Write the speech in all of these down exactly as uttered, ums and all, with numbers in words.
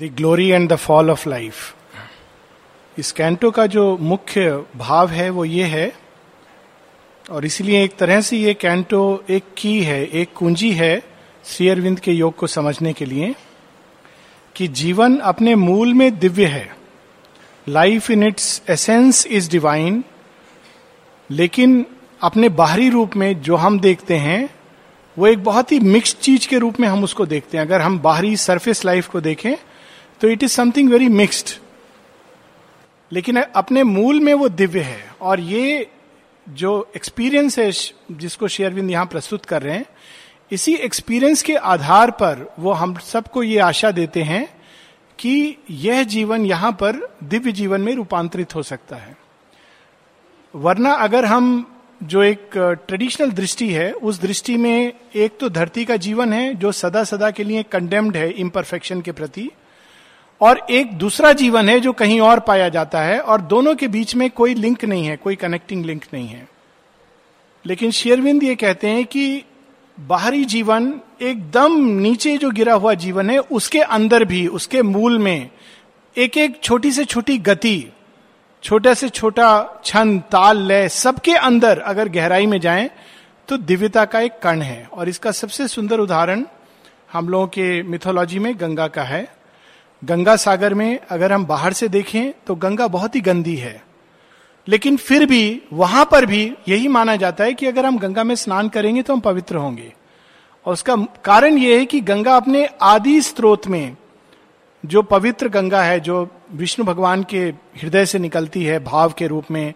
The glory and the fall of life. इस canto का जो मुख्य भाव है वो ये है, और इसीलिए एक तरह से ये कैंटो एक की है, एक कुंजी है श्री अरविंद के योग को समझने के लिए कि जीवन अपने मूल में दिव्य है। Life in its essence is divine, लेकिन अपने बाहरी रूप में जो हम देखते हैं वो एक बहुत ही मिक्स्ड चीज के रूप में हम उसको देखते हैं। अगर हम बाहरी सरफेस लाइफ को देखें तो it is something very mixed, लेकिन अपने मूल में वो दिव्य है। और ये जो एक्सपीरियंस है जिसको श्री अरविंद यहाँ प्रस्तुत कर रहे हैं, इसी एक्सपीरियंस के आधार पर वो हम सबको ये आशा देते हैं कि यह जीवन यहाँ पर दिव्य जीवन में रूपांतरित हो सकता है। वरना अगर हम जो एक ट्रेडिशनल दृष्टि है, उस दृष्टि में एक तो धरती का जीवन है जो सदा सदा के लिए कंडेम्ड है इम्परफेक्शन के प्रति, और एक दूसरा जीवन है जो कहीं और पाया जाता है, और दोनों के बीच में कोई लिंक नहीं है, कोई कनेक्टिंग लिंक नहीं है। लेकिन शेरविंद ये कहते हैं कि बाहरी जीवन एकदम नीचे जो गिरा हुआ जीवन है, उसके अंदर भी, उसके मूल में एक एक छोटी से छोटी गति, छोटा से छोटा छंद, ताल, लय, सबके अंदर अगर गहराई में जाएं तो दिव्यता का एक कण है। और इसका सबसे सुंदर उदाहरण हम लोगों के मिथोलॉजी में गंगा का है। गंगा सागर में अगर हम बाहर से देखें तो गंगा बहुत ही गंदी है, लेकिन फिर भी वहां पर भी यही माना जाता है कि अगर हम गंगा में स्नान करेंगे तो हम पवित्र होंगे। और उसका कारण यह है कि गंगा अपने आदि स्रोत में, जो पवित्र गंगा है जो विष्णु भगवान के हृदय से निकलती है भाव के रूप में,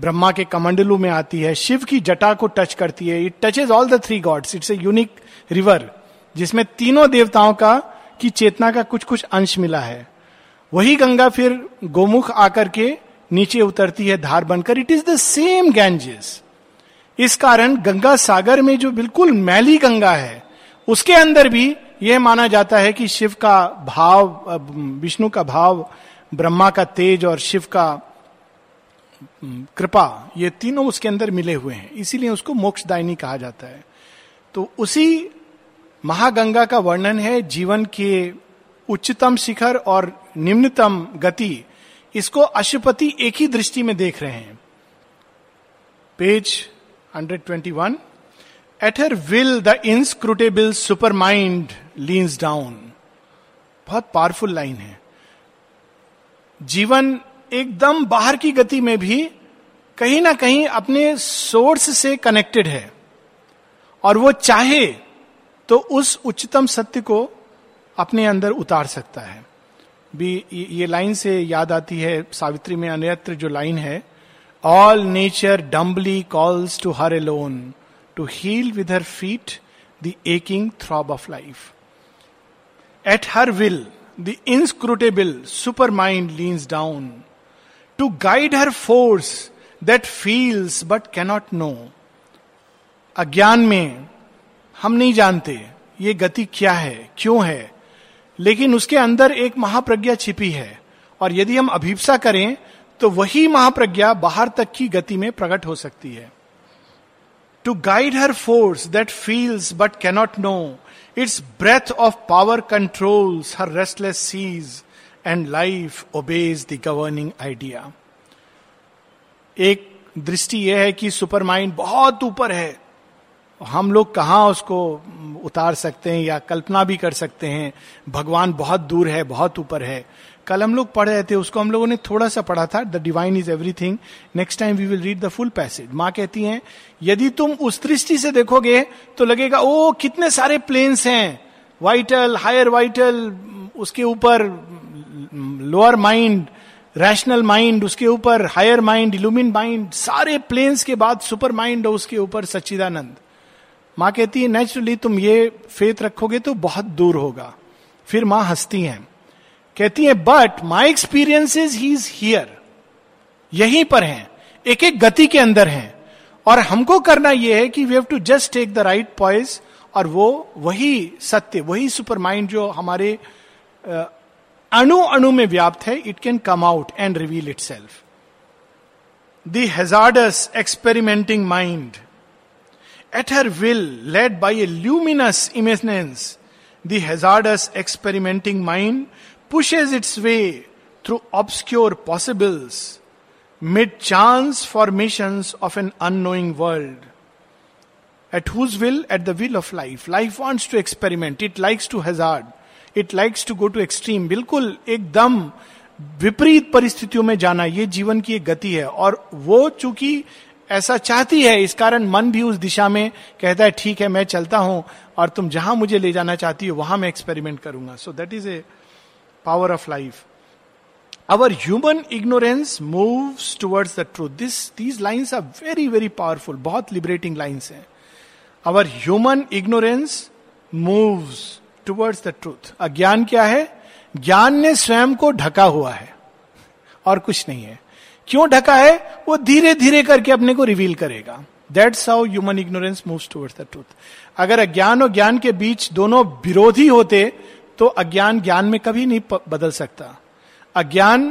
ब्रह्मा के कमंडलू में आती है, शिव की जटा को टच करती है, it touches all the three gods, it's a unique river जिसमें तीनों देवताओं का की चेतना का कुछ कुछ अंश मिला है। वही गंगा फिर गोमुख आकर के नीचे उतरती है धार बनकर, it is the same Ganges. इस कारण गंगा सागर में जो बिल्कुल मैली गंगा है, उसके अंदर भी यह माना जाता है कि शिव का भाव, विष्णु का भाव, ब्रह्मा का तेज और शिव का कृपा, ये तीनों उसके अंदर मिले हुए हैं, इसीलिए उसको मोक्षदायिनी कहा जाता है। तो उसी महागंगा का वर्णन है। जीवन के उच्चतम शिखर और निम्नतम गति, इसको अश्वपति एक ही दृष्टि में देख रहे हैं। पेज एक सौ इक्कीस। At her will the inscrutable supermind leans down. बहुत पावरफुल लाइन है। जीवन एकदम बाहर की गति में भी कहीं ना कहीं अपने सोर्स से कनेक्टेड है, और वो चाहे तो उस उच्चतम सत्य को अपने अंदर उतार सकता है। भी ये लाइन से याद आती है सावित्री में अन्यत्र जो लाइन है, All nature dumbly calls to her alone. To heal with her feet the aching throb of life. At her will, the inscrutable supermind leans down to guide her force that feels but cannot know. अज्ञान में हम नहीं जानते ये गति क्या है, क्यों है, लेकिन उसके अंदर एक महाप्रज्ञा छिपी है, और यदि हम अभिप्सा करें तो वही महाप्रज्ञा बाहर तक की गति में प्रकट हो सकती है। To guide her force that feels but cannot know, its breath of power controls her restless seas, and life obeys the governing idea. एक दृष्टि यह है कि सुपरमाइंड बहुत ऊपर है, हम लोग कहाँ उसको उतार सकते हैं या कल्पना भी कर सकते हैं। भगवान बहुत दूर है, बहुत ऊपर है। कल हम लोग पढ़ रहे थे, उसको हम लोगों ने थोड़ा सा पढ़ा था, the divine is everything. Next time we will read the full passage. माँ कहती हैं यदि तुम उस दृष्टि से देखोगे तो लगेगा ओ कितने सारे प्लेन्स हैं, वाइटल, हायर वाइटल, उसके ऊपर लोअर माइंड, रैशनल माइंड, उसके ऊपर हायर माइंड, इल्यूमिन माइंड, सारे प्लेन्स के बाद सुपर माइंड और उसके ऊपर सच्चिदानंद। माँ कहती है नेचुरली तुम ये फेथ रखोगे तो बहुत दूर होगा। फिर माँ हंसती हैं, कहती हैं but my experience is he is here, यहीं पर हैं, एक एक गति के अंदर हैं, और हमको करना यह है कि we have to just take the right poise, और वो वही सत्य, वही सुपर माइंड जो हमारे अणु अणु में व्याप्त है, it can come out and reveal itself. The hazardous experimenting mind At her will, led by a luminous imminence, the hazardous experimenting mind pushes its way through obscure possibles, mid chance formations of an unknowing world. At whose will? At the will of life. Life wants to experiment. It likes to hazard. It likes to go to extreme. बिल्कुल एकदम विपरीत परिस्थितियों में जाना, ये जीवन की एक गति है. और वो चूंकि ऐसा चाहती है, इस कारण मन भी उस दिशा में कहता है ठीक है मैं चलता हूं और तुम जहां मुझे ले जाना चाहती हो वहां मैं एक्सपेरिमेंट करूंगा. So that is a power of life. Our human ignorance moves towards the truth. This these lines are very very powerful, बहुत लिबरेटिंग लाइन्स हैं. Our human ignorance moves towards the truth. अज्ञान क्या है? ज्ञान ने स्वयं को ढका हुआ है और कुछ नहीं है. क्यों ढका है? वो धीरे धीरे करके अपने को रिवील करेगा. That's how human ignorance moves towards the truth. अगर अज्ञान और ज्ञान के बीच दोनों विरोधी होते तो अज्ञान ज्ञान में कभी नहीं बदल सकता. अज्ञान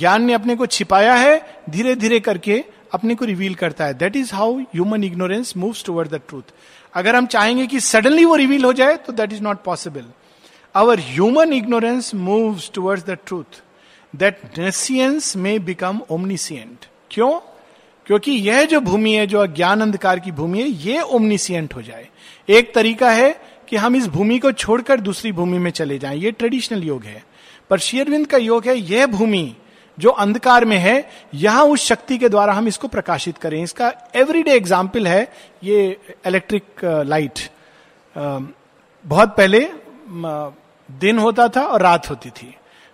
ज्ञान ने अपने को छिपाया है, धीरे धीरे करके अपने को रिवील करता है. That is how human ignorance moves towards the truth. अगर हम चाहेंगे कि सडनली वो रिवील हो जाए तो that is not possible. Our human ignorance moves towards the truth that nescience may become omniscient. क्यों? क्योंकि यह जो भूमि है, जो अज्ञान अंधकार की भूमि है, ये omniscient हो जाए. एक तरीका है कि हम इस भूमि को छोड़कर दूसरी भूमि में चले जाएं. ये ट्रेडिशनल योग है, पर श्री अरविंद का योग है यह भूमि जो अंधकार में है यहां उस शक्ति के द्वारा हम इसको प्रकाशित करें. इसका एवरीडे एग्जाम्पल है ये इलेक्ट्रिक लाइट. बहुत पहले दिन होता था और रात होती थी.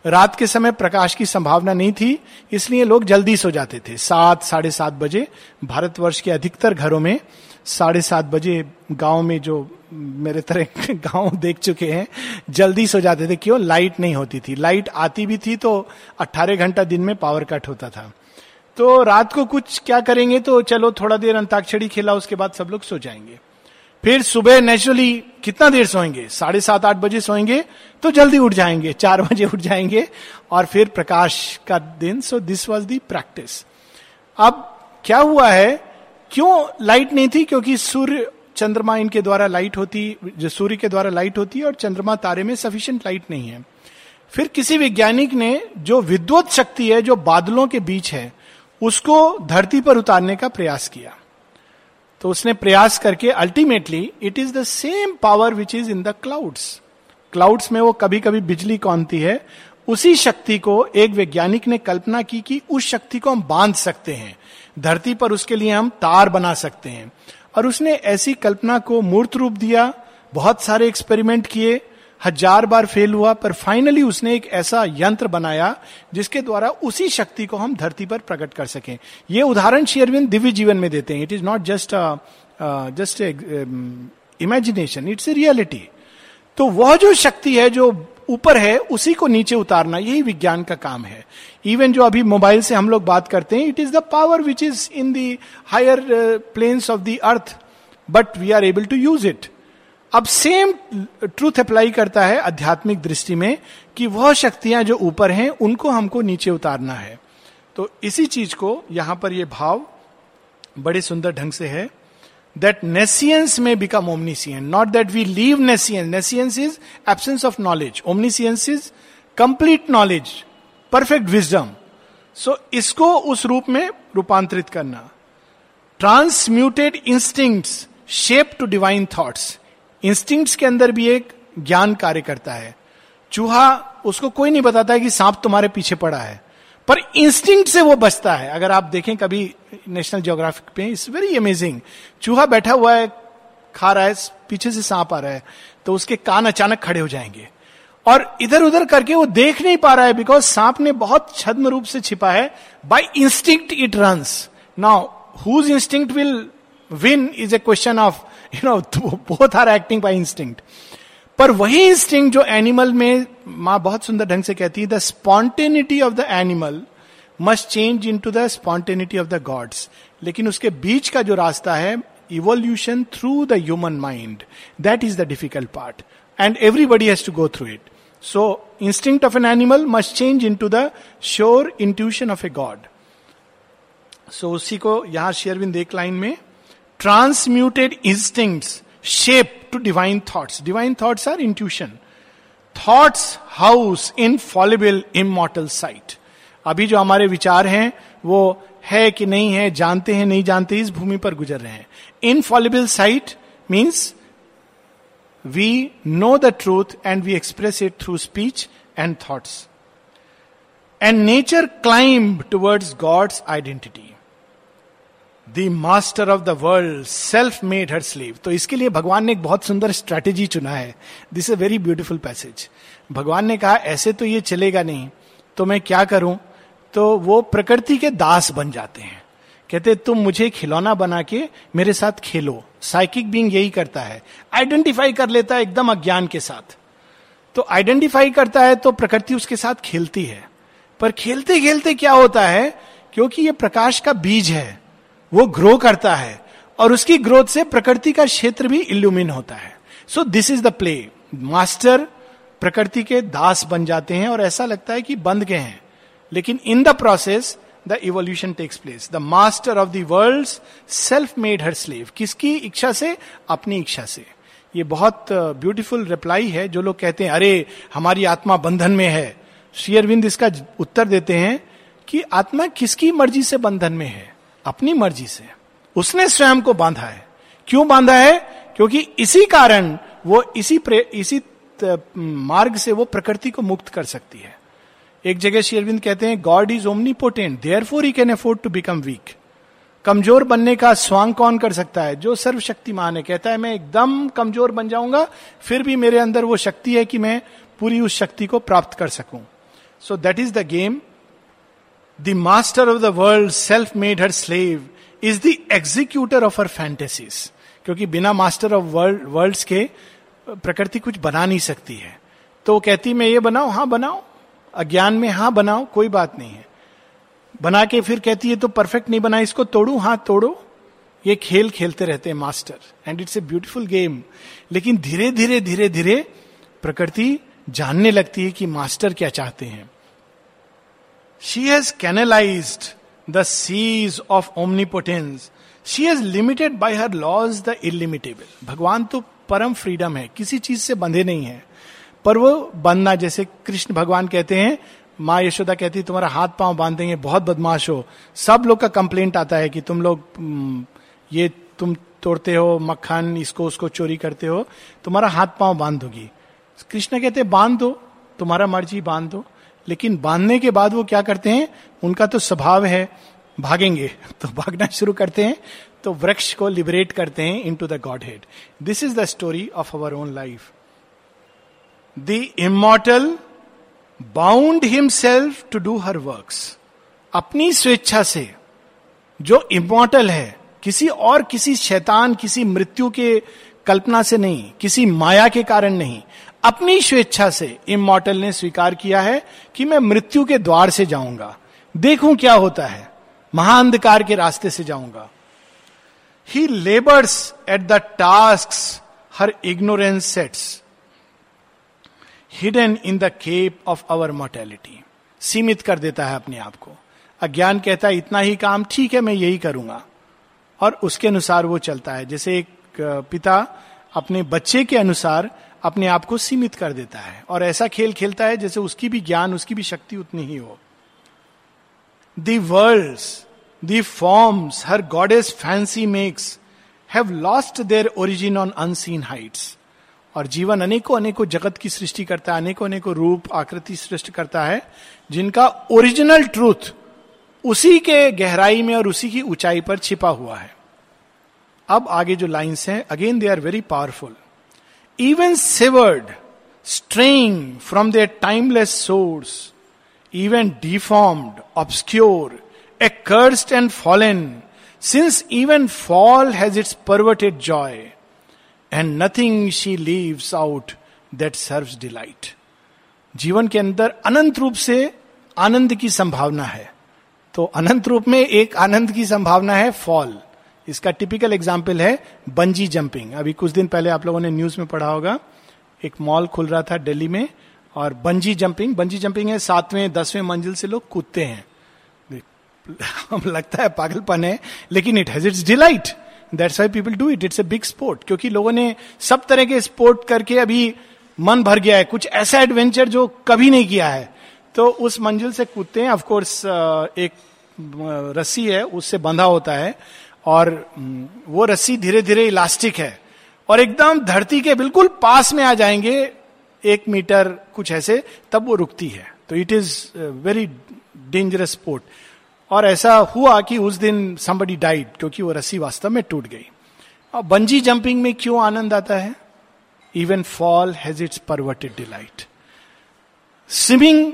रात के समय प्रकाश की संभावना नहीं थी, इसलिए लोग जल्दी सो जाते थे. सात साढ़े सात बजे भारतवर्ष के अधिकतर घरों में, साढ़े सात बजे गांव में, जो मेरे तरह गांव देख चुके हैं, जल्दी सो जाते थे. क्यों? लाइट नहीं होती थी. लाइट आती भी थी तो अट्ठारह घंटा दिन में पावर कट होता था. तो रात को कुछ क्या करेंगे, तो चलो थोड़ा देर अंताक्षरी खेला, उसके बाद सब लोग सो जाएंगे. फिर सुबह नेचुरली कितना देर सोएंगे, साढ़े सात आठ बजे सोएंगे तो जल्दी उठ जाएंगे, चार बजे उठ जाएंगे और फिर प्रकाश का दिन. So this was the practice. अब क्या हुआ है, क्यों लाइट नहीं थी? क्योंकि सूर्य चंद्रमा इनके द्वारा लाइट होती, जो सूर्य के द्वारा लाइट होती है, और चंद्रमा तारे में सफिशिएंट लाइट नहीं है. फिर किसी वैज्ञानिक ने जो विद्युत शक्ति है जो बादलों के बीच है उसको धरती पर उतारने का प्रयास किया. तो उसने प्रयास करके ultimately it is the same power which is in the clouds. Clouds में वो कभी कभी बिजली कौनती है, उसी शक्ति को एक वैज्ञानिक ने कल्पना की कि उस शक्ति को हम बांध सकते हैं धरती पर, उसके लिए हम तार बना सकते हैं. और उसने ऐसी कल्पना को मूर्त रूप दिया. बहुत सारे एक्सपेरिमेंट किए, हजार बार फेल हुआ, पर फाइनली उसने एक ऐसा यंत्र बनाया जिसके द्वारा उसी शक्ति को हम धरती पर प्रकट कर सकें. ये उदाहरण श्री अरविंद दिव्य जीवन में देते हैं. It is not just just imagination, it's a reality. तो वह जो शक्ति है जो ऊपर है उसी को नीचे उतारना, यही विज्ञान का काम है. इवन जो अभी मोबाइल से हम लोग बात करते हैं, it is the power which is in the higher planes of the earth, but we are able to use it. अब सेम ट्रूथ अप्लाई करता है आध्यात्मिक दृष्टि में कि वह शक्तियां जो ऊपर हैं उनको हमको नीचे उतारना है. तो इसी चीज को यहां पर यह भाव बड़े सुंदर ढंग से है. दैट नेसियंस में become omniscient, not that we leave nescience. Nescience is absence of knowledge, omniscience is complete knowledge, perfect wisdom. So इसको उस रूप में रूपांतरित करना. Transmuted instincts shape to divine thoughts. Instincts के अंदर भी एक ज्ञान कार्य करता है. चूहा, उसको कोई नहीं बताता है कि सांप तुम्हारे पीछे पड़ा है, पर इंस्टिंक्ट से वो बचता है. अगर आप देखें कभी नेशनल ज्योग्राफिक पे, इट्स वेरी अमेजिंग. चूहा बैठा हुआ है, खा रहा है, पीछे से सांप आ रहा है, तो उसके कान अचानक खड़े हो जाएंगे और इधर उधर करके वो देख नहीं पा रहा है, बिकॉज सांप ने बहुत छद्म रूप से छिपा है. By instinct it runs. Now whose instinct will win is a question of You know, both are acting by instinct. पर वही instinct जो animal में माँ बहुत सुंदर ढंग से कहती है, the spontaneity of the animal must change into the spontaneity of the gods. लेकिन उसके बीच का जो रास्ता है, evolution through the human mind, that is the difficult part, and everybody has to go through it. So, instinct of an animal must change into the sure intuition of a god. So उसी को यहाँ श्री अरविंद एक line में Transmuted instincts shape to divine thoughts. Divine thoughts are intuition. Thoughts house in fallible immortal sight. अभी जो हमारे विचार हैं वो है कि नहीं है, जानते हैं नहीं जानते, इस भूमि पर गुजर रहे हैं. Infallible sight means we know the truth and we express it through speech and thoughts. And nature climb towards God's identity. The master of the world self made her slave. तो इसके लिए भगवान ने एक बहुत सुंदर स्ट्रैटेजी चुना है. This is a very beautiful passage. भगवान ने कहा ऐसे तो ये चलेगा नहीं, तो मैं क्या करूं, तो वो प्रकृति के दास बन जाते हैं. कहते तुम मुझे खिलौना बना के मेरे साथ खेलो. साइकिक बीइंग यही करता है, आइडेंटिफाई कर लेता है एकदम अज्ञान के साथ. तो आइडेंटिफाई करता है तो प्रकृति उसके साथ खेलती है. पर खेलते खेलते क्या होता है, क्योंकि ये प्रकाश का बीज है, वो ग्रो करता है और उसकी ग्रोथ से प्रकृति का क्षेत्र भी इल्यूमिन होता है. So this is the play. Master प्रकृति के दास बन जाते हैं और ऐसा लगता है कि बंध गए हैं, लेकिन in the process the evolution takes place. The master of the world's self made her slave. किसकी इच्छा से? अपनी इच्छा से. ये बहुत ब्यूटीफुल रिप्लाई है जो लोग कहते हैं अरे हमारी आत्मा बंधन में है. श्री अरविंद इसका उत्तर देते हैं कि आत्मा किसकी मर्जी से बंधन में है? अपनी मर्जी से. उसने स्वयं को बांधा है. क्यों बांधा है? क्योंकि इसी कारण वो इसी इसी मार्ग से वो प्रकृति को मुक्त कर सकती है. एक जगह श्री अरविंद कहते हैं God is omnipotent therefore he can afford to become weak. कमजोर बनने का स्वांग कौन कर सकता है? जो सर्वशक्तिमान है. कहता है मैं एकदम कमजोर बन जाऊंगा, फिर भी मेरे अंदर वो शक्ति है कि मैं पूरी उस शक्ति को प्राप्त कर सकूं. So that is the game. The master of the world self made her slave is the executor of her fantasies. क्योंकि बिना मास्टर ऑफ वर्ल्ड वर्ल्ड्स के प्रकृति कुछ बना नहीं सकती है. तो कहती मैं ये बनाओ, हाँ बनाओ, अज्ञान में हाँ बनाओ, कोई बात नहीं है. बना के फिर कहती है तो परफेक्ट नहीं बना, इसको तोड़ू, हाँ तोड़ो. ये खेल खेलते रहते हैं master and it's a beautiful game. लेकिन धीरे धीरे धीरे धीरे प्रकृति जानने लगती है कि मास्टर क्या चाहते हैं. She has canalized the seas of omnipotence. She has limited by her laws the illimitable. भगवान तो परम फ्रीडम है, किसी चीज से बंधे नहीं है. पर वो बंधना, जैसे कृष्ण भगवान कहते हैं, माँ यशोदा कहती है तुम्हारा हाथ पांव बांध देंगे, बहुत बदमाश हो. सब लोग का कंप्लेंट आता है कि तुम लोग ये तुम तोड़ते हो मक्खन, इसको उसको चोरी करते हो, तुम्हारा हाथ पांव बांध दोगी. कृष्ण कहते बांध दो, तुम्हारा मर्जी बांध दो. लेकिन बांधने के बाद वो क्या करते हैं, उनका तो स्वभाव है भागेंगे, तो भागना शुरू करते हैं, तो वृक्ष को लिबरेट करते हैं into the godhead. This is the story of our own life. The immortal bound himself to do her works. अपनी स्वेच्छा से जो इमॉर्टल है, किसी और, किसी शैतान, किसी मृत्यु के कल्पना से नहीं, किसी माया के कारण नहीं, अपनी स्वेच्छा से इमॉर्टल ने स्वीकार किया है कि मैं मृत्यु के द्वार से जाऊंगा, देखूं क्या होता है, महाअंधकार के रास्ते से जाऊंगा. He labours at the tasks her ignorance sets hidden in the cape of our mortality. सीमित कर देता है अपने आप को. अज्ञान कहता है इतना ही काम ठीक है, मैं यही करूंगा, और उसके अनुसार वो चलता है. जैसे एक पिता अपने बच्चे के अनुसार अपने आप को सीमित कर देता है और ऐसा खेल खेलता है जैसे उसकी भी ज्ञान, उसकी भी शक्ति उतनी ही हो. The worlds, the forms her goddess fancy makes have lost their origin on unseen heights. और जीवन अनेकों अनेकों जगत की सृष्टि करता है, अनेकों अनेकों रूप आकृति सृष्टि करता है, जिनका ओरिजिनल ट्रूथ उसी के गहराई में और उसी की ऊंचाई पर छिपा हुआ है. अब आगे जो लाइन्स हैं, again they are very powerful. Even severed, straying from their timeless source, even deformed, obscure, accursed and fallen, since even fall has its perverted joy, and nothing she leaves out that serves delight. जीवन के अंदर अनंत रूप से आनंद की संभावना है. तो अनंत रूप में एक आनंद की संभावना है fall. इसका टिपिकल एग्जाम्पल है बंजी जंपिंग. अभी कुछ दिन पहले आप लोगों ने न्यूज में पढ़ा होगा, एक मॉल खुल रहा था दिल्ली में और बंजी जंपिंग. बंजी जंपिंग है सातवें दसवें मंजिल से लोग कूदते हैं. हम लगता है पागलपन है, लेकिन it has its delight. That's why people do it. It's a big sport. क्योंकि लोगों ने सब तरह के स्पोर्ट करके अभी मन भर गया है, कुछ ऐसा एडवेंचर जो कभी नहीं किया है, तो उस मंजिल से कूदते हैं. ऑफकोर्स एक रस्सी है उससे बंधा होता है और वो रस्सी धीरे धीरे इलास्टिक है और एकदम धरती के बिल्कुल पास में आ जाएंगे एक मीटर कुछ ऐसे, तब वो रुकती है. तो it is very dangerous sport. और ऐसा हुआ कि उस दिन somebody died क्योंकि वो रस्सी वास्तव में टूट गई. और बंजी जंपिंग में क्यों आनंद आता है? Even fall has its perverted delight. Swimming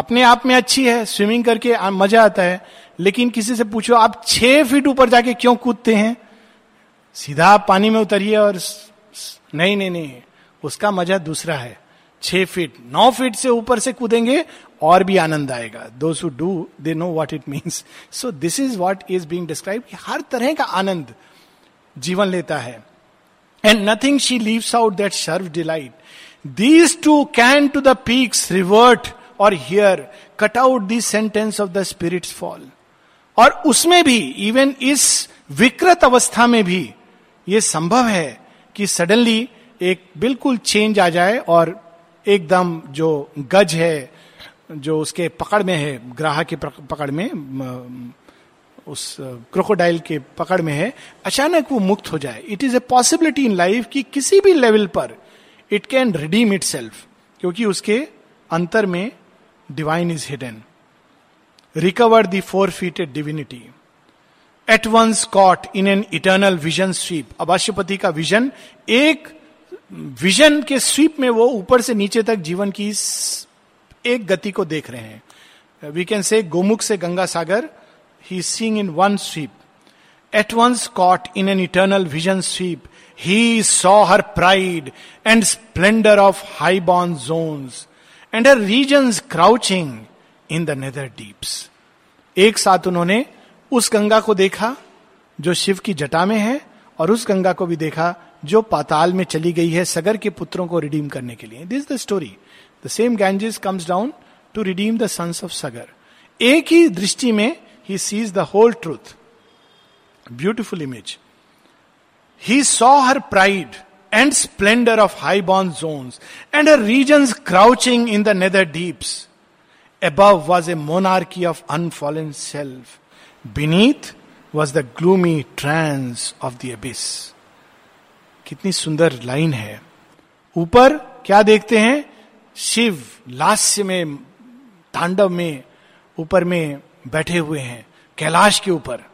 अपने आप में अच्छी है, स्विमिंग करके मजा आता है, लेकिन किसी से पूछो आप छह फीट ऊपर जाके क्यों कूदते हैं, सीधा आप पानी में उतरिए और नहीं नहीं नहीं उसका मजा दूसरा है. छह फीट नौ फीट से ऊपर से कूदेंगे और भी आनंद आएगा. Those who do they know what it means. So this is what is being describe. हर तरह का आनंद जीवन लेता है. And nothing she leaves out that serve delight. These to can to the peaks revert और here cut out the sentence of the spirits fall. और उसमें भी इवन इस विकृत अवस्था में भी ये संभव है कि सडनली एक बिल्कुल चेंज आ जाए और एकदम जो गज है जो उसके पकड़ में है, ग्राह के पकड़ में, उस क्रोकोडाइल के पकड़ में है, अचानक वो मुक्त हो जाए. It is a possibility in life कि किसी भी लेवल पर it can redeem itself, क्योंकि उसके अंतर में divine is hidden. Recover the forfeited divinity at once caught in an eternal vision sweep. अब अश्वपति का विजन, एक विजन के स्वीप में वो ऊपर से नीचे तक जीवन की एक गति को देख रहे हैं. वी कैन से गोमुख से Ganga Sagar he is seeing in one sweep. At once caught in an eternal vision sweep he saw her pride and splendour of high born zones and her regions crouching in the nether deeps. एक साथ उन्होंने उस गंगा को देखा जो शिव की जटा में है और उस गंगा को भी देखा जो पाताल में चली गई है सगर के पुत्रों को रिडीम करने के लिए. This is the story. The same Ganges comes down to redeem the sons of Sagar. एक ही दृष्टि में he sees the whole truth. Beautiful image. He saw her pride and splendour of high born zones and her regions crouching in the nether deeps. Above was a monarchy of unfallen self. Beneath was the gloomy trance of the abyss. कितनी सुंदर line है. ऊपर क्या देखते हैं? शिव लास्य में, तांडव में, ऊपर में बैठे हुए हैं कैलाश के ऊपर.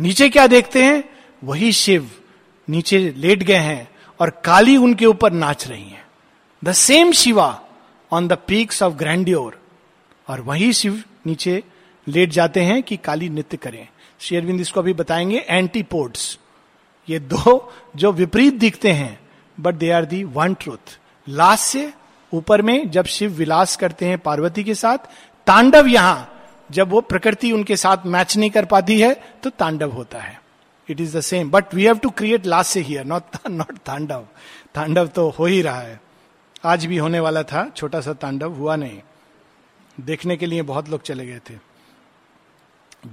नीचे क्या देखते हैं? वही शिव नीचे लेट गए हैं और काली उनके ऊपर नाच रही हैं. The same Shiva on the peaks of grandeur. और वही शिव नीचे लेट जाते हैं कि काली नृत्य करें. श्री अरविंद इसको अभी बताएंगे एंटीपोड्स. ये दो जो विपरीत दिखते हैं but they are the one truth. Last से ऊपर में जब शिव विलास करते हैं पार्वती के साथ, तांडव यहां जब वो प्रकृति उनके साथ मैच नहीं कर पाती है तो तांडव होता है. It is the same but we have to create last से हियर, नॉट नॉट तांडव. तांडव तो हो ही रहा है, आज भी होने वाला था, छोटा सा तांडव हुआ नहीं, देखने के लिए बहुत लोग चले गए थे.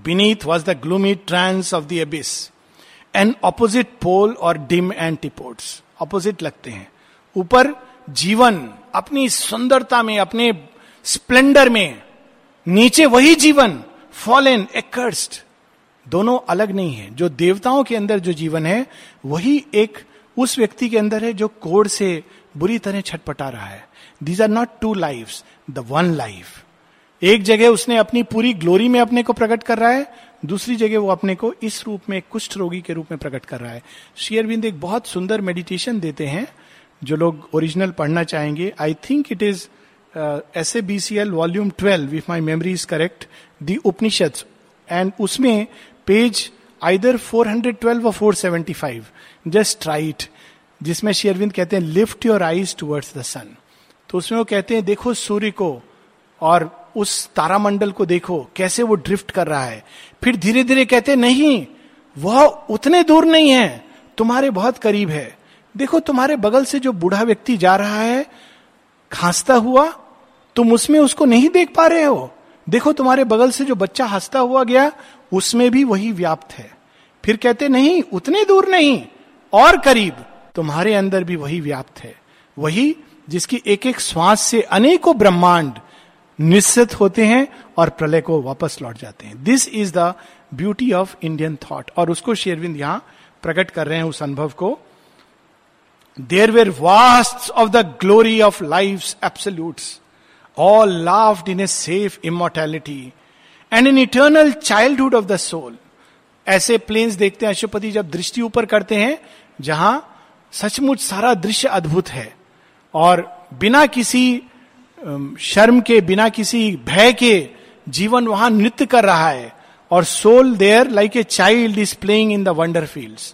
Beneath was the gloomy trance of the abyss, an opposite pole or dim antipodes. Opposite लगते हैं. ऊपर जीवन अपनी सुंदरता में, अपने स्प्लेंडर में, नीचे वही जीवन fallen, accursed. दोनों अलग नहीं है. जो देवताओं के अंदर जो जीवन है वही एक उस व्यक्ति के अंदर है जो कोढ़ से बुरी तरह छटपटा रहा है. These are not two lives, the one life. एक जगह उसने अपनी पूरी ग्लोरी में अपने को प्रकट कर रहा है, दूसरी जगह वो अपने को इस रूप में कुष्ठ रोगी के रूप में प्रकट कर रहा है. श्री अरविंद एक बहुत सुंदर मेडिटेशन देते हैं, जो लोग ओरिजिनल पढ़ना चाहेंगे. I think it is S A B C L volume twelve if my memory is correct, the Upanishad, and उसमें page either four hundred twelve और four seventy five just right, जिसमें श्री अरविंद कहते हैं lift your eyes towards the sun. तो उसमें वो कहते हैं देखो सूर्य को और उस तारामंडल को देखो कैसे वो ड्रिफ्ट कर रहा है. फिर धीरे धीरे कहते नहीं वह उतने दूर नहीं है, तुम्हारे बहुत करीब है. देखो तुम्हारे बगल से जो बूढ़ा व्यक्ति जा रहा है खांसता हुआ, तुम उसमें उसको नहीं देख पा रहे हो. देखो तुम्हारे बगल से जो बच्चा हंसता हुआ गया उसमें भी वही व्याप्त है. फिर कहते नहीं उतने दूर नहीं और करीब, तुम्हारे अंदर भी वही व्याप्त है, वही जिसकी एक एक श्वास से अनेकों ब्रह्मांड निस्सृत होते हैं और प्रलय को वापस लौट जाते हैं. This is the beauty of Indian thought. और उसको शेरविंद यहां प्रकट कर रहे हैं उस अनुभव को. There were vasts of the glory of life's absolutes all लाव्ड in a safe immortality and in eternal childhood of the soul. ऐसे प्लेन्स देखते हैं अश्वपति जब दृष्टि ऊपर करते हैं जहां सचमुच सारा दृश्य अद्भुत है और बिना किसी शर्म के बिना किसी भय के जीवन वहां नृत्य कर रहा है और soul there like a child is playing in the wonder fields.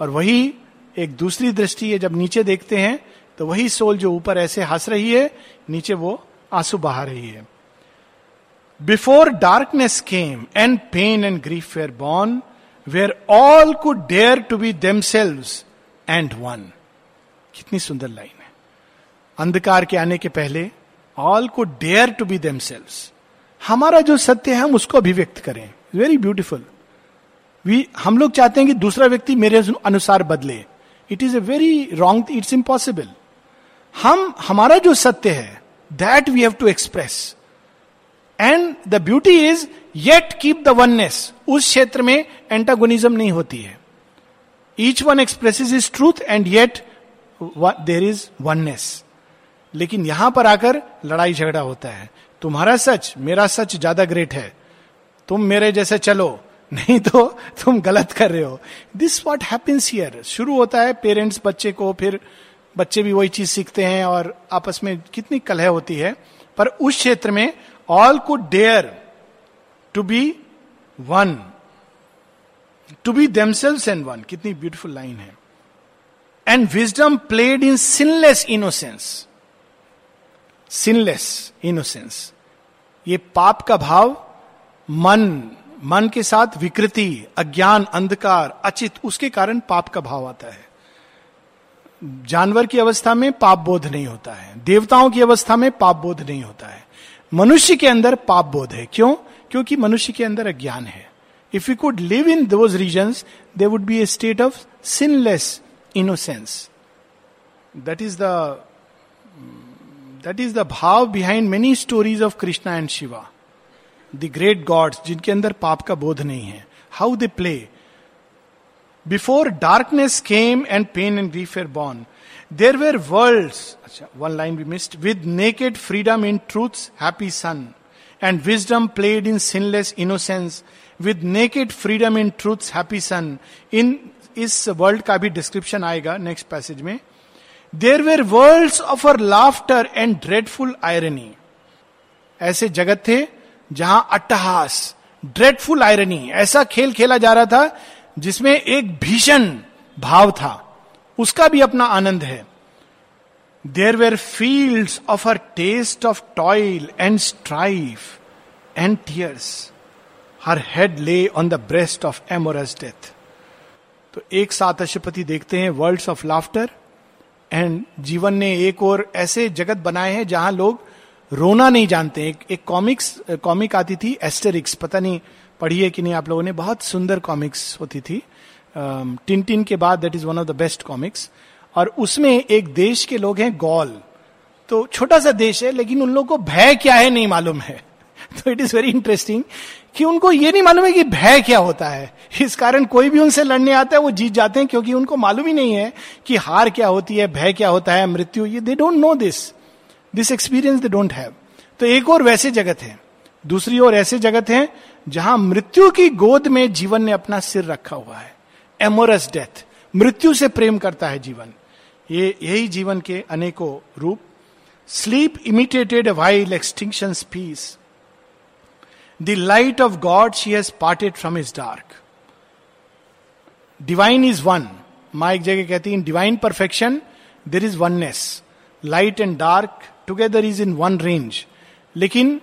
और वही एक दूसरी दृष्टि है जब नीचे देखते हैं तो वही सोल जो ऊपर ऐसे हंस रही है नीचे वो आंसू बहा रही है. Before darkness came and pain and grief were born where all could dare to be themselves and one. कितनी सुंदर लाइन है. अंधकार के आने के पहले all could dare to be themselves. हमारा जो सत्य है हम उसको अभिव्यक्त करें. Very beautiful. वी हम लोग चाहते हैं कि दूसरा व्यक्ति मेरे अनुसार बदले. It is a very wrong. It's impossible. हम हमारा जो सत्य है that we have to express and the beauty is yet keep the oneness. उस क्षेत्र में एंटागोनिज्म नहीं होती है. Each one expresses his truth and yet there is oneness. लेकिन यहां पर आकर लड़ाई झगड़ा होता है. तुम्हारा सच मेरा सच ज्यादा ग्रेट है, तुम मेरे जैसे चलो नहीं तो तुम गलत कर रहे हो. This what happens here. शुरू होता है पेरेंट्स बच्चे को, फिर बच्चे भी वही चीज सीखते हैं और आपस में कितनी कलह होती है. पर उस क्षेत्र में all could dare to be one, to be themselves and one. कितनी ब्यूटीफुल लाइन है. And wisdom played in sinless innocence. Sinless innocence, ये पाप का भाव मन मन के साथ विकृति, अज्ञान, अंधकार, अचित, उसके कारण पाप का भाव आता है. जानवर की अवस्था में पाप बोध नहीं होता है, देवताओं की अवस्था में पाप बोध नहीं होता है, मनुष्य के अंदर पाप बोध है. क्यों? क्योंकि मनुष्य के अंदर अज्ञान है. If you could live in those regions there would be a state of sinless innocence. That is the that is the भाव behind many stories of Krishna and Shiva, the great gods जिनके अंदर पाप का बोध नहीं है. How they play. Before darkness came and pain and grief were born there were worlds. अच्छा, one line we missed. With naked freedom in truth's happy sun and wisdom played in sinless innocence. With naked freedom in truth's happy sun. इन इस world का भी description आएगा next passage में. There were worlds of her laughter and dreadful irony. ऐसे जगत थे जहां अट्टहास, ड्रेडफुल आयरनी, ऐसा खेल खेला जा रहा था जिसमें एक भीषण भाव था. उसका भी अपना आनंद है. There were fields of her taste of toil and strife and tears. Her head lay on the breast of amorous death. तो एक साथ अश्वपति देखते हैं वर्ल्ड्स ऑफ लाफ्टर एंड जीवन ने एक और ऐसे जगत बनाए हैं जहां लोग रोना नहीं जानते. एक, एक कॉमिक्स कॉमिक आती थी एस्टेरिक्स, पता नहीं पढ़ी है कि नहीं आप लोगों ने. बहुत सुंदर कॉमिक्स होती थी. टिनटिन के बाद that is one of the best comics. और उसमें एक देश के लोग हैं गॉल. तो छोटा सा देश है लेकिन उन लोगों को भय क्या है नहीं मालूम है. तो इट इज वेरी इंटरेस्टिंग कि उनको ये नहीं मालूम है कि भय क्या होता है. इस कारण कोई भी उनसे लड़ने आता है वो जीत जाते हैं क्योंकि उनको मालूम ही नहीं है कि हार क्या होती है, भय क्या होता है, मृत्यु. ये they don't know this this experience they don't have. तो एक और वैसे जगत है, दूसरी ओर ऐसे जगत है जहां मृत्यु की गोद में जीवन ने अपना सिर रखा हुआ है. एमोरस डेथ, मृत्यु से प्रेम करता है जीवन. ये यही जीवन के अनेकों रूप. Sleep imitated while extinction peace. The light of God she has parted from his dark. Divine is one. माँ एक जगह कहती है in divine perfection there is oneness. Light and dark together is in one range. लेकिन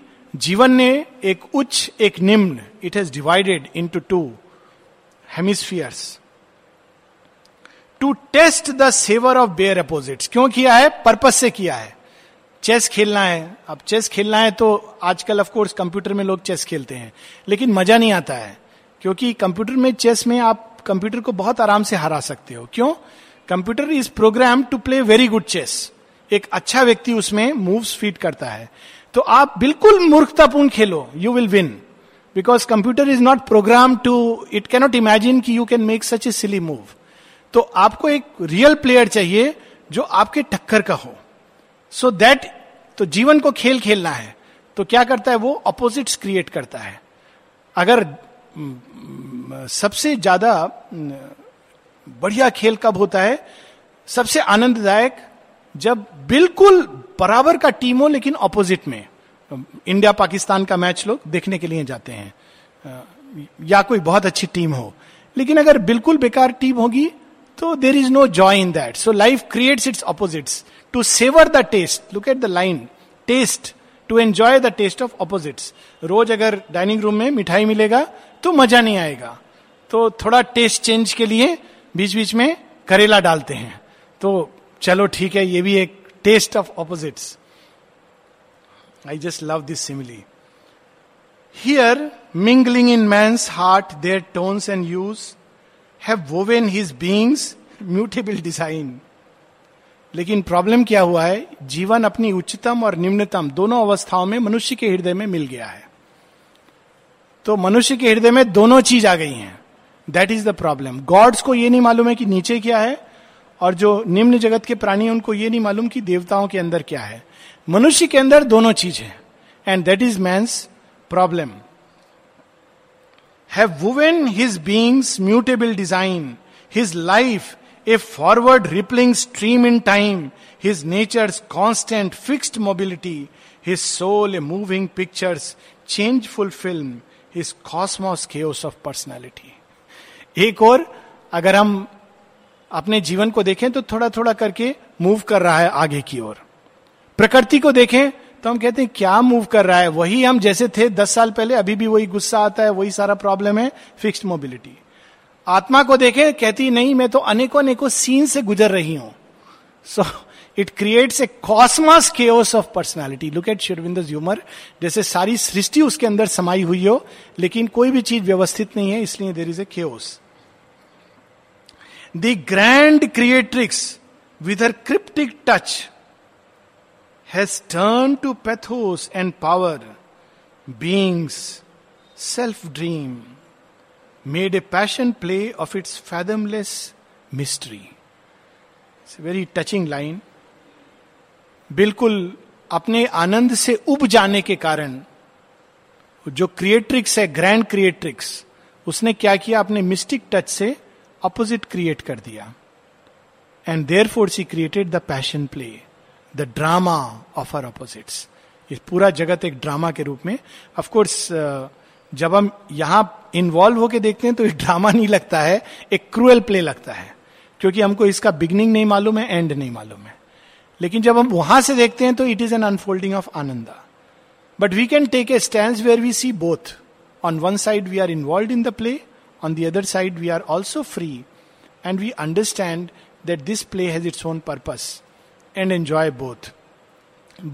जीवन ने एक उच्च एक निम्न, it has divided into two hemispheres. To test the savor of bare opposites. क्यों किया है? Purpose से किया है. चेस खेलना है. अब चेस खेलना है तो आजकल ऑफ कोर्स कंप्यूटर में लोग चेस खेलते हैं लेकिन मजा नहीं आता है क्योंकि कंप्यूटर में चेस में आप कंप्यूटर को बहुत आराम से हरा सकते हो. क्यों? Computer is program to play very good chess. एक अच्छा व्यक्ति उसमें मूव्स फीड करता है. तो आप बिल्कुल मूर्खतापूर्ण खेलो, you will win, because computer is not program to, it cannot imagine कि you can make such a silly move. तो आपको एक रियल प्लेयर चाहिए जो आपके टक्कर का हो. सो दैट तो जीवन को खेल खेलना है तो क्या करता है वो अपोजिट्स क्रिएट करता है. अगर सबसे ज्यादा बढ़िया खेल कब होता है, सबसे आनंददायक, जब बिल्कुल बराबर का टीम हो लेकिन अपोजिट में. इंडिया पाकिस्तान का मैच लोग देखने के लिए जाते हैं, या कोई बहुत अच्छी टीम हो. लेकिन अगर बिल्कुल बेकार टीम होगी तो there is no joy in that. So life creates its opposites to savour the taste. Look at the line, taste, to enjoy the taste of opposites. रोज अगर डाइनिंग रूम में मिठाई मिलेगा तो मजा नहीं आएगा, तो थोड़ा टेस्ट चेंज के लिए बीच बीच में करेला डालते हैं. तो चलो ठीक है, ये भी एक taste of opposites. I just love this simile. Here mingling in man's heart their tones and hues have woven his being's mutable design. लेकिन प्रॉब्लम क्या हुआ है, जीवन अपनी उच्चतम और निम्नतम दोनों अवस्थाओं में मनुष्य के हृदय में मिल गया है. तो मनुष्य के हृदय में दोनों चीज आ गई हैं. That is the problem. Gods को ये नहीं मालूम है कि नीचे क्या है, और जो निम्न जगत के प्राणी हैं उनको ये नहीं मालूम कि देवताओं के अंदर क्या है. मनुष्य के अंदर दोनों चीज है, and that is man's problem. Have woven his being's mutable design, his life a forward rippling stream in time, his nature's constant fixed mobility, his soul a moving pictures changeful film, his cosmos chaos of personality. एक और अगर हम अपने जीवन को देखें तो थोड़ा थोड़ा करके मूव कर रहा है आगे की ओर. प्रकृति को देखें तो हम कहते हैं क्या मूव कर रहा है, वही हम जैसे थे दस साल पहले, अभी भी वही गुस्सा आता है, वही सारा प्रॉब्लम है, फिक्स्ड मोबिलिटी. आत्मा को देखें, कहती नहीं मैं तो अनेकों अनेकों सीन से गुजर रही हूं. So it creates a cosmos chaos of personality. Look at Shri Aurobindo's humour, जैसे सारी सृष्टि उसके अंदर समाई हुई हो लेकिन कोई भी चीज व्यवस्थित नहीं है, इसलिए there is a chaos. The grand creatrix with her cryptic touch has turned to pathos and power. Beings self-dream made a passion play of its fathomless mystery. It's a very touching line. बिल्कुल अपने आनंद से उब जाने के कारण जो creatrix है, grand creatrix, उसने क्या किया, अपने मिस्टिक टच से अपोजिट क्रिएट कर दिया. And therefore she created the passion play, the drama of her opposites. ये पूरा जगत एक ड्रामा के रूप में. ऑफ कोर्स जब हम यहां इन्वॉल्व होके देखते हैं तो ये ड्रामा नहीं लगता है, एक क्रूएल प्ले लगता है, क्योंकि हमको इसका बिगनिंग नहीं मालूम है, एंड नहीं मालूम है. लेकिन जब हम वहां से देखते हैं तो it is an unfolding of Ananda. But we can take a stand where we see both. On one side we are involve in the play, on the other side we are also free, and we understand that this play has its own purpose and enjoy both.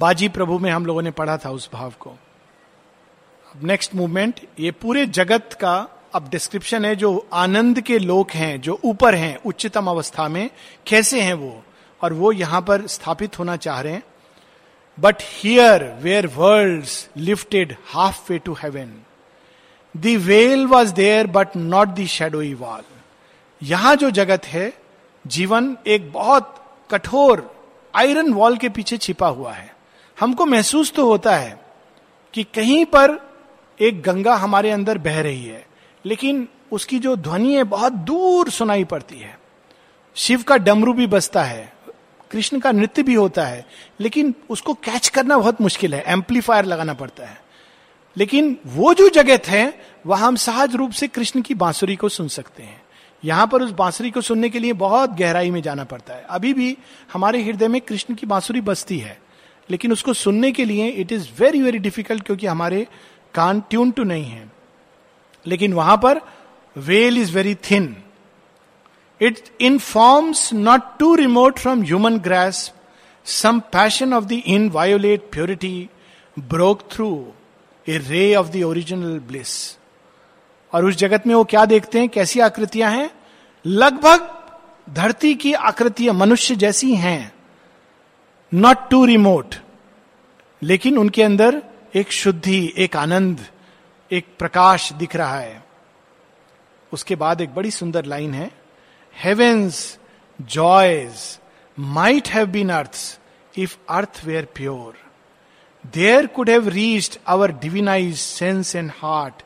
बाजी प्रभु में हम लोगों ने पढ़ा था उस भाव को. अब नेक्स्ट मूवमेंट, ये पूरे जगत का अब डिस्क्रिप्शन है, जो आनंद के लोक हैं, जो ऊपर हैं, उच्चतम अवस्था में कैसे हैं वो, और वो यहां पर स्थापित होना चाह रहे हैं. But here were worlds lifted half way to heaven, The veil was there but not the shadowy wall. यहां जो जगत है, जीवन एक बहुत कठोर आयरन वॉल के पीछे छिपा हुआ है. हमको महसूस तो होता है कि कहीं पर एक गंगा हमारे अंदर बह रही है, लेकिन उसकी जो ध्वनि है बहुत दूर सुनाई पड़ती है. शिव का डमरू भी बजता है, कृष्ण का नृत्य भी होता है, लेकिन उसको कैच करना बहुत मुश्किल है, एम्पलीफायर लगाना पड़ता है. लेकिन वो जो जगत है वहां हम सहज रूप से कृष्ण की बांसुरी को सुन सकते हैं. यहां पर उस बांसुरी को सुनने के लिए बहुत गहराई में जाना पड़ता है. अभी भी हमारे हृदय में कृष्ण की बांसुरी बजती है, लेकिन उसको सुनने के लिए it is very very difficult, क्योंकि हमारे कान ट्यून टू नहीं है. लेकिन वहां पर veil is very thin. It informs not too remote from human grasp, some passion of the inviolate purity broke through a ray of the original bliss. और उस जगत में वो क्या देखते हैं, कैसी आकृतियां हैं, लगभग धरती की आकृतियां मनुष्य जैसी हैं, नॉट टू रिमोट, लेकिन उनके अंदर एक शुद्धि, एक आनंद, एक प्रकाश दिख रहा है. उसके बाद एक बड़ी सुंदर लाइन है, heaven's joys might have been earth's if earth were pure, there could have reached our divinised sense and heart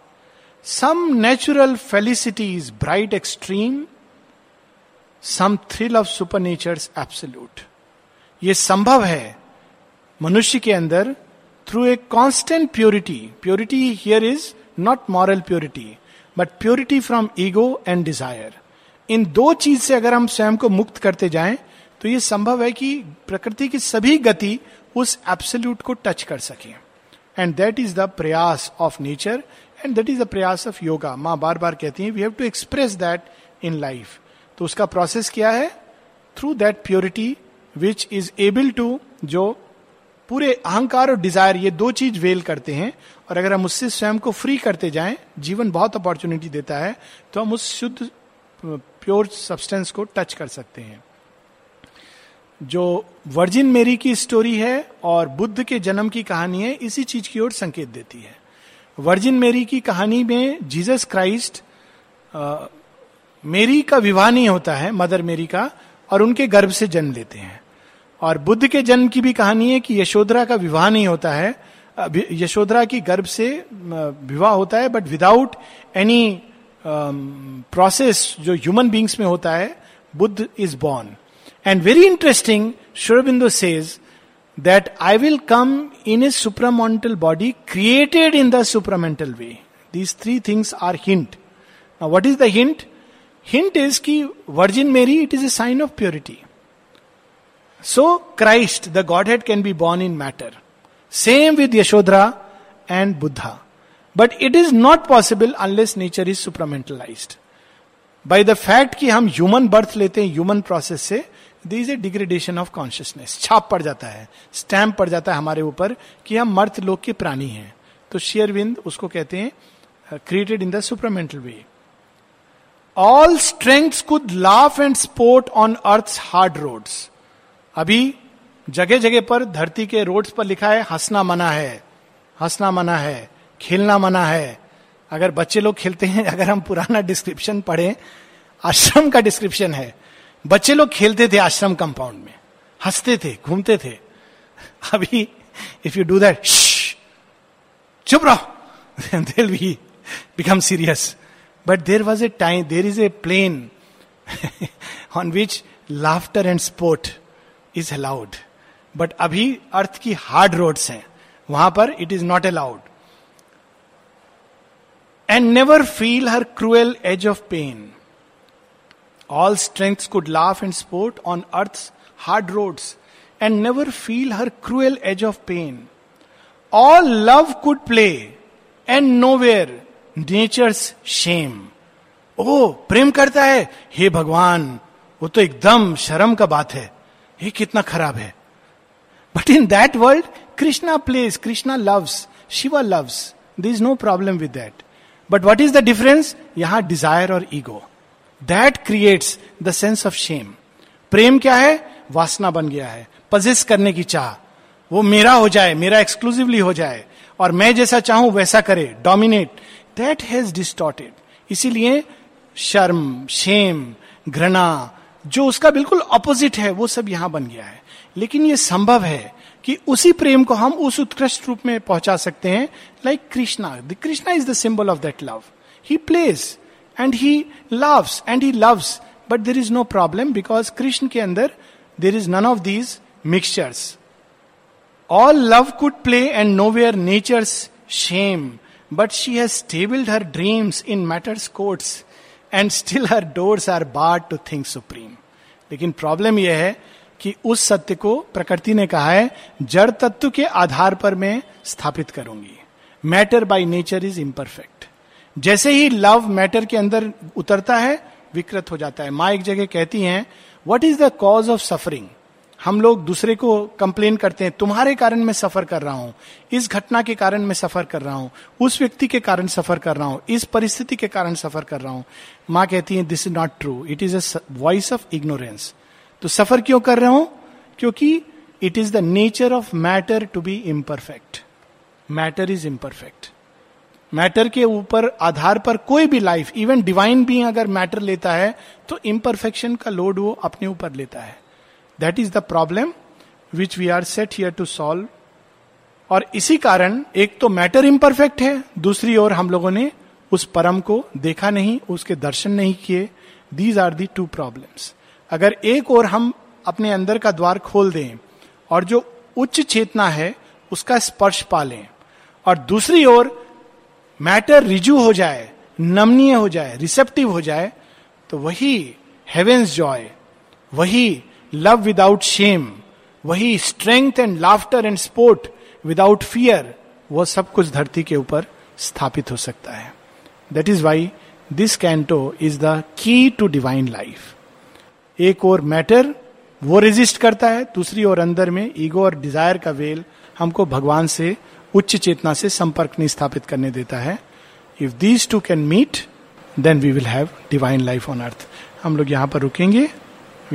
some natural felicities bright extreme, some thrill of supernature's absolute. ये संभव है मनुष्य के अंदर through a constant purity. Purity here is not moral purity but purity from ego and desire. इन दो चीज से अगर हम स्वयं को मुक्त करते जाएं तो ये संभव है कि प्रकृति की सभी गति उस एब्सोल्यूट को टच कर सके. एंड दैट इज द प्रयास of nature and that is the प्रयास ऑफ योगा. माँ बार बार कहती हैं we have to express that in life. तो उसका प्रोसेस क्या है? Through that purity which is able to, जो पूरे अहंकार और डिजायर ये दो चीज वेल करते हैं, और अगर हम उससे स्वयं को फ्री करते जाएं, जीवन बहुत अपॉर्चुनिटी देता है, तो हम उस शुद्ध प्योर सब्सटेंस को टच कर सकते हैं. जो वर्जिन मेरी की स्टोरी है और बुद्ध के जन्म की कहानी है, इसी चीज की ओर संकेत देती है. वर्जिन मेरी की कहानी में जीसस क्राइस्ट, मेरी का विवाह नहीं होता है, मदर मेरी का, और उनके गर्भ से जन्म लेते हैं. और बुद्ध के जन्म की भी कहानी है कि यशोधरा का विवाह नहीं होता है, यशोधरा की गर्भ से विवाह होता है बट विदाउट एनी प्रोसेस जो ह्यूमन बींग्स में होता है, Buddha is born. And very interesting, Shri Aurobindo says that I will come in a supramental body created in the supramental way. These three things are hint. What is the hint? Hint is कि virgin Mary, it is a sign of purity. So Christ, the Godhead, can be born in matter. Same with Yashodhara and Buddha. But it is not possible unless nature is supramentalized. By the fact कि हम human birth लेते हैं human process से, there is a degradation of consciousness. छाप पड़ जाता है, stamp पड़ जाता है हमारे ऊपर कि हम मर्त लोक के प्राणी हैं. तो श्री अरविंद उसको कहते हैं created in the supramental way. All strengths could laugh and sport on earth's hard roads. अभी जगह जगह पर धरती के रोड्स पर लिखा है हंसना मना है, हंसना मना है, खेलना मना है. अगर बच्चे लोग खेलते हैं, अगर हम पुराना डिस्क्रिप्शन पढ़ें, आश्रम का डिस्क्रिप्शन है, बच्चे लोग खेलते थे आश्रम कंपाउंड में, हंसते थे, घूमते थे. अभी इफ यू डू दैट, चुप रहो, they will be become serious. But there was a time, there is a plane on which laughter and sport is allowed. But अभी अर्थ की हार्ड रोड्स हैं, वहां पर it is not allowed. And never feel her cruel edge of pain. All strengths could laugh and sport on earth's hard roads and never feel her cruel edge of pain. All love could play and nowhere nature's shame. ओ प्रेम करता है, हे भगवान, वो तो एकदम शर्म का बात है, ये कितना खराब है. But in that world Krishna plays, Krishna loves, Shiva loves, there is no problem with that. But what is the difference? यहां डिजायर और ego, that creates the sense of shame. प्रेम क्या है? वासना बन गया है, पजेस करने की चाह, वो मेरा हो जाए, मेरा एक्सक्लूसिवली हो जाए, और मैं जैसा चाहूं वैसा करे, डोमिनेट. That has distorted. इसीलिए शर्म, शेम, घृणा, जो उसका बिल्कुल ऑपोजिट है, वो सब यहां बन गया है. लेकिन ये संभव है कि उसी प्रेम को हम उस उत्कृष्ट रूप में पहुंचा सकते हैं. Like Krishna, the Krishna is the symbol of that love. He plays and he loves and he loves, but there is no problem because Krishna के अंदर there is none of these mixtures. All love could play and nowhere nature's shame, but she has stabled her dreams in matter's courts and still her doors are barred to things supreme. लेकिन problem यह है कि उस सत्य को प्रकृति ने कहा है जड़ तत्व के आधार पर मैं स्थापित करूंगी. Matter by nature is imperfect. जैसे ही लव मैटर के अंदर उतरता है, विकृत हो जाता है. माँ एक जगह कहती हैं, what is the cause of suffering? हम लोग दूसरे को कंप्लेन करते हैं, तुम्हारे कारण मैं सफर कर रहा हूं, इस घटना के कारण मैं सफर कर रहा हूं, उस व्यक्ति के कारण सफर कर रहा हूं, इस परिस्थिति के कारण सफर कर रहा हूं. माँ कहती है this is not true, it is a voice of ignorance. तो सफर क्यों कर रहे हो? क्योंकि It is the nature of matter to be imperfect. Matter is imperfect. Matter के ऊपर आधार पर कोई भी लाइफ, इवन डिवाइन बीइंग अगर मैटर लेता है तो इम्परफेक्शन का लोड वो अपने ऊपर लेता है. That is the problem which we are set here to solve. और इसी कारण एक तो मैटर इम्परफेक्ट है, दूसरी ओर हम लोगों ने उस परम को देखा नहीं, उसके दर्शन नहीं किए. These are the two problems. अगर एक ओर हम अपने अंदर का द्वार खोल दें और जो उच्च चेतना है उसका स्पर्श पा लें, और दूसरी ओर मैटर रिजू हो जाए, नमनीय हो जाए, रिसेप्टिव हो जाए, तो वही हेवेंस जॉय, वही लव विदाउट शेम, वही strength and laughter and sport without fear, वो सब कुछ धरती के ऊपर स्थापित हो सकता है. That is why this canto is the key to divine life. एक और मैटर वो रेजिस्ट करता है, दूसरी ओर अंदर में ईगो और डिजायर का वेल हमको भगवान से, उच्च चेतना से संपर्क नहीं स्थापित करने देता है. If these to can meet then we will have divine life on earth. हम लोग यहाँ पर रुकेंगे. We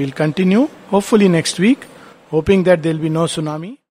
will continue hopefully next week, hoping that there will be no tsunami.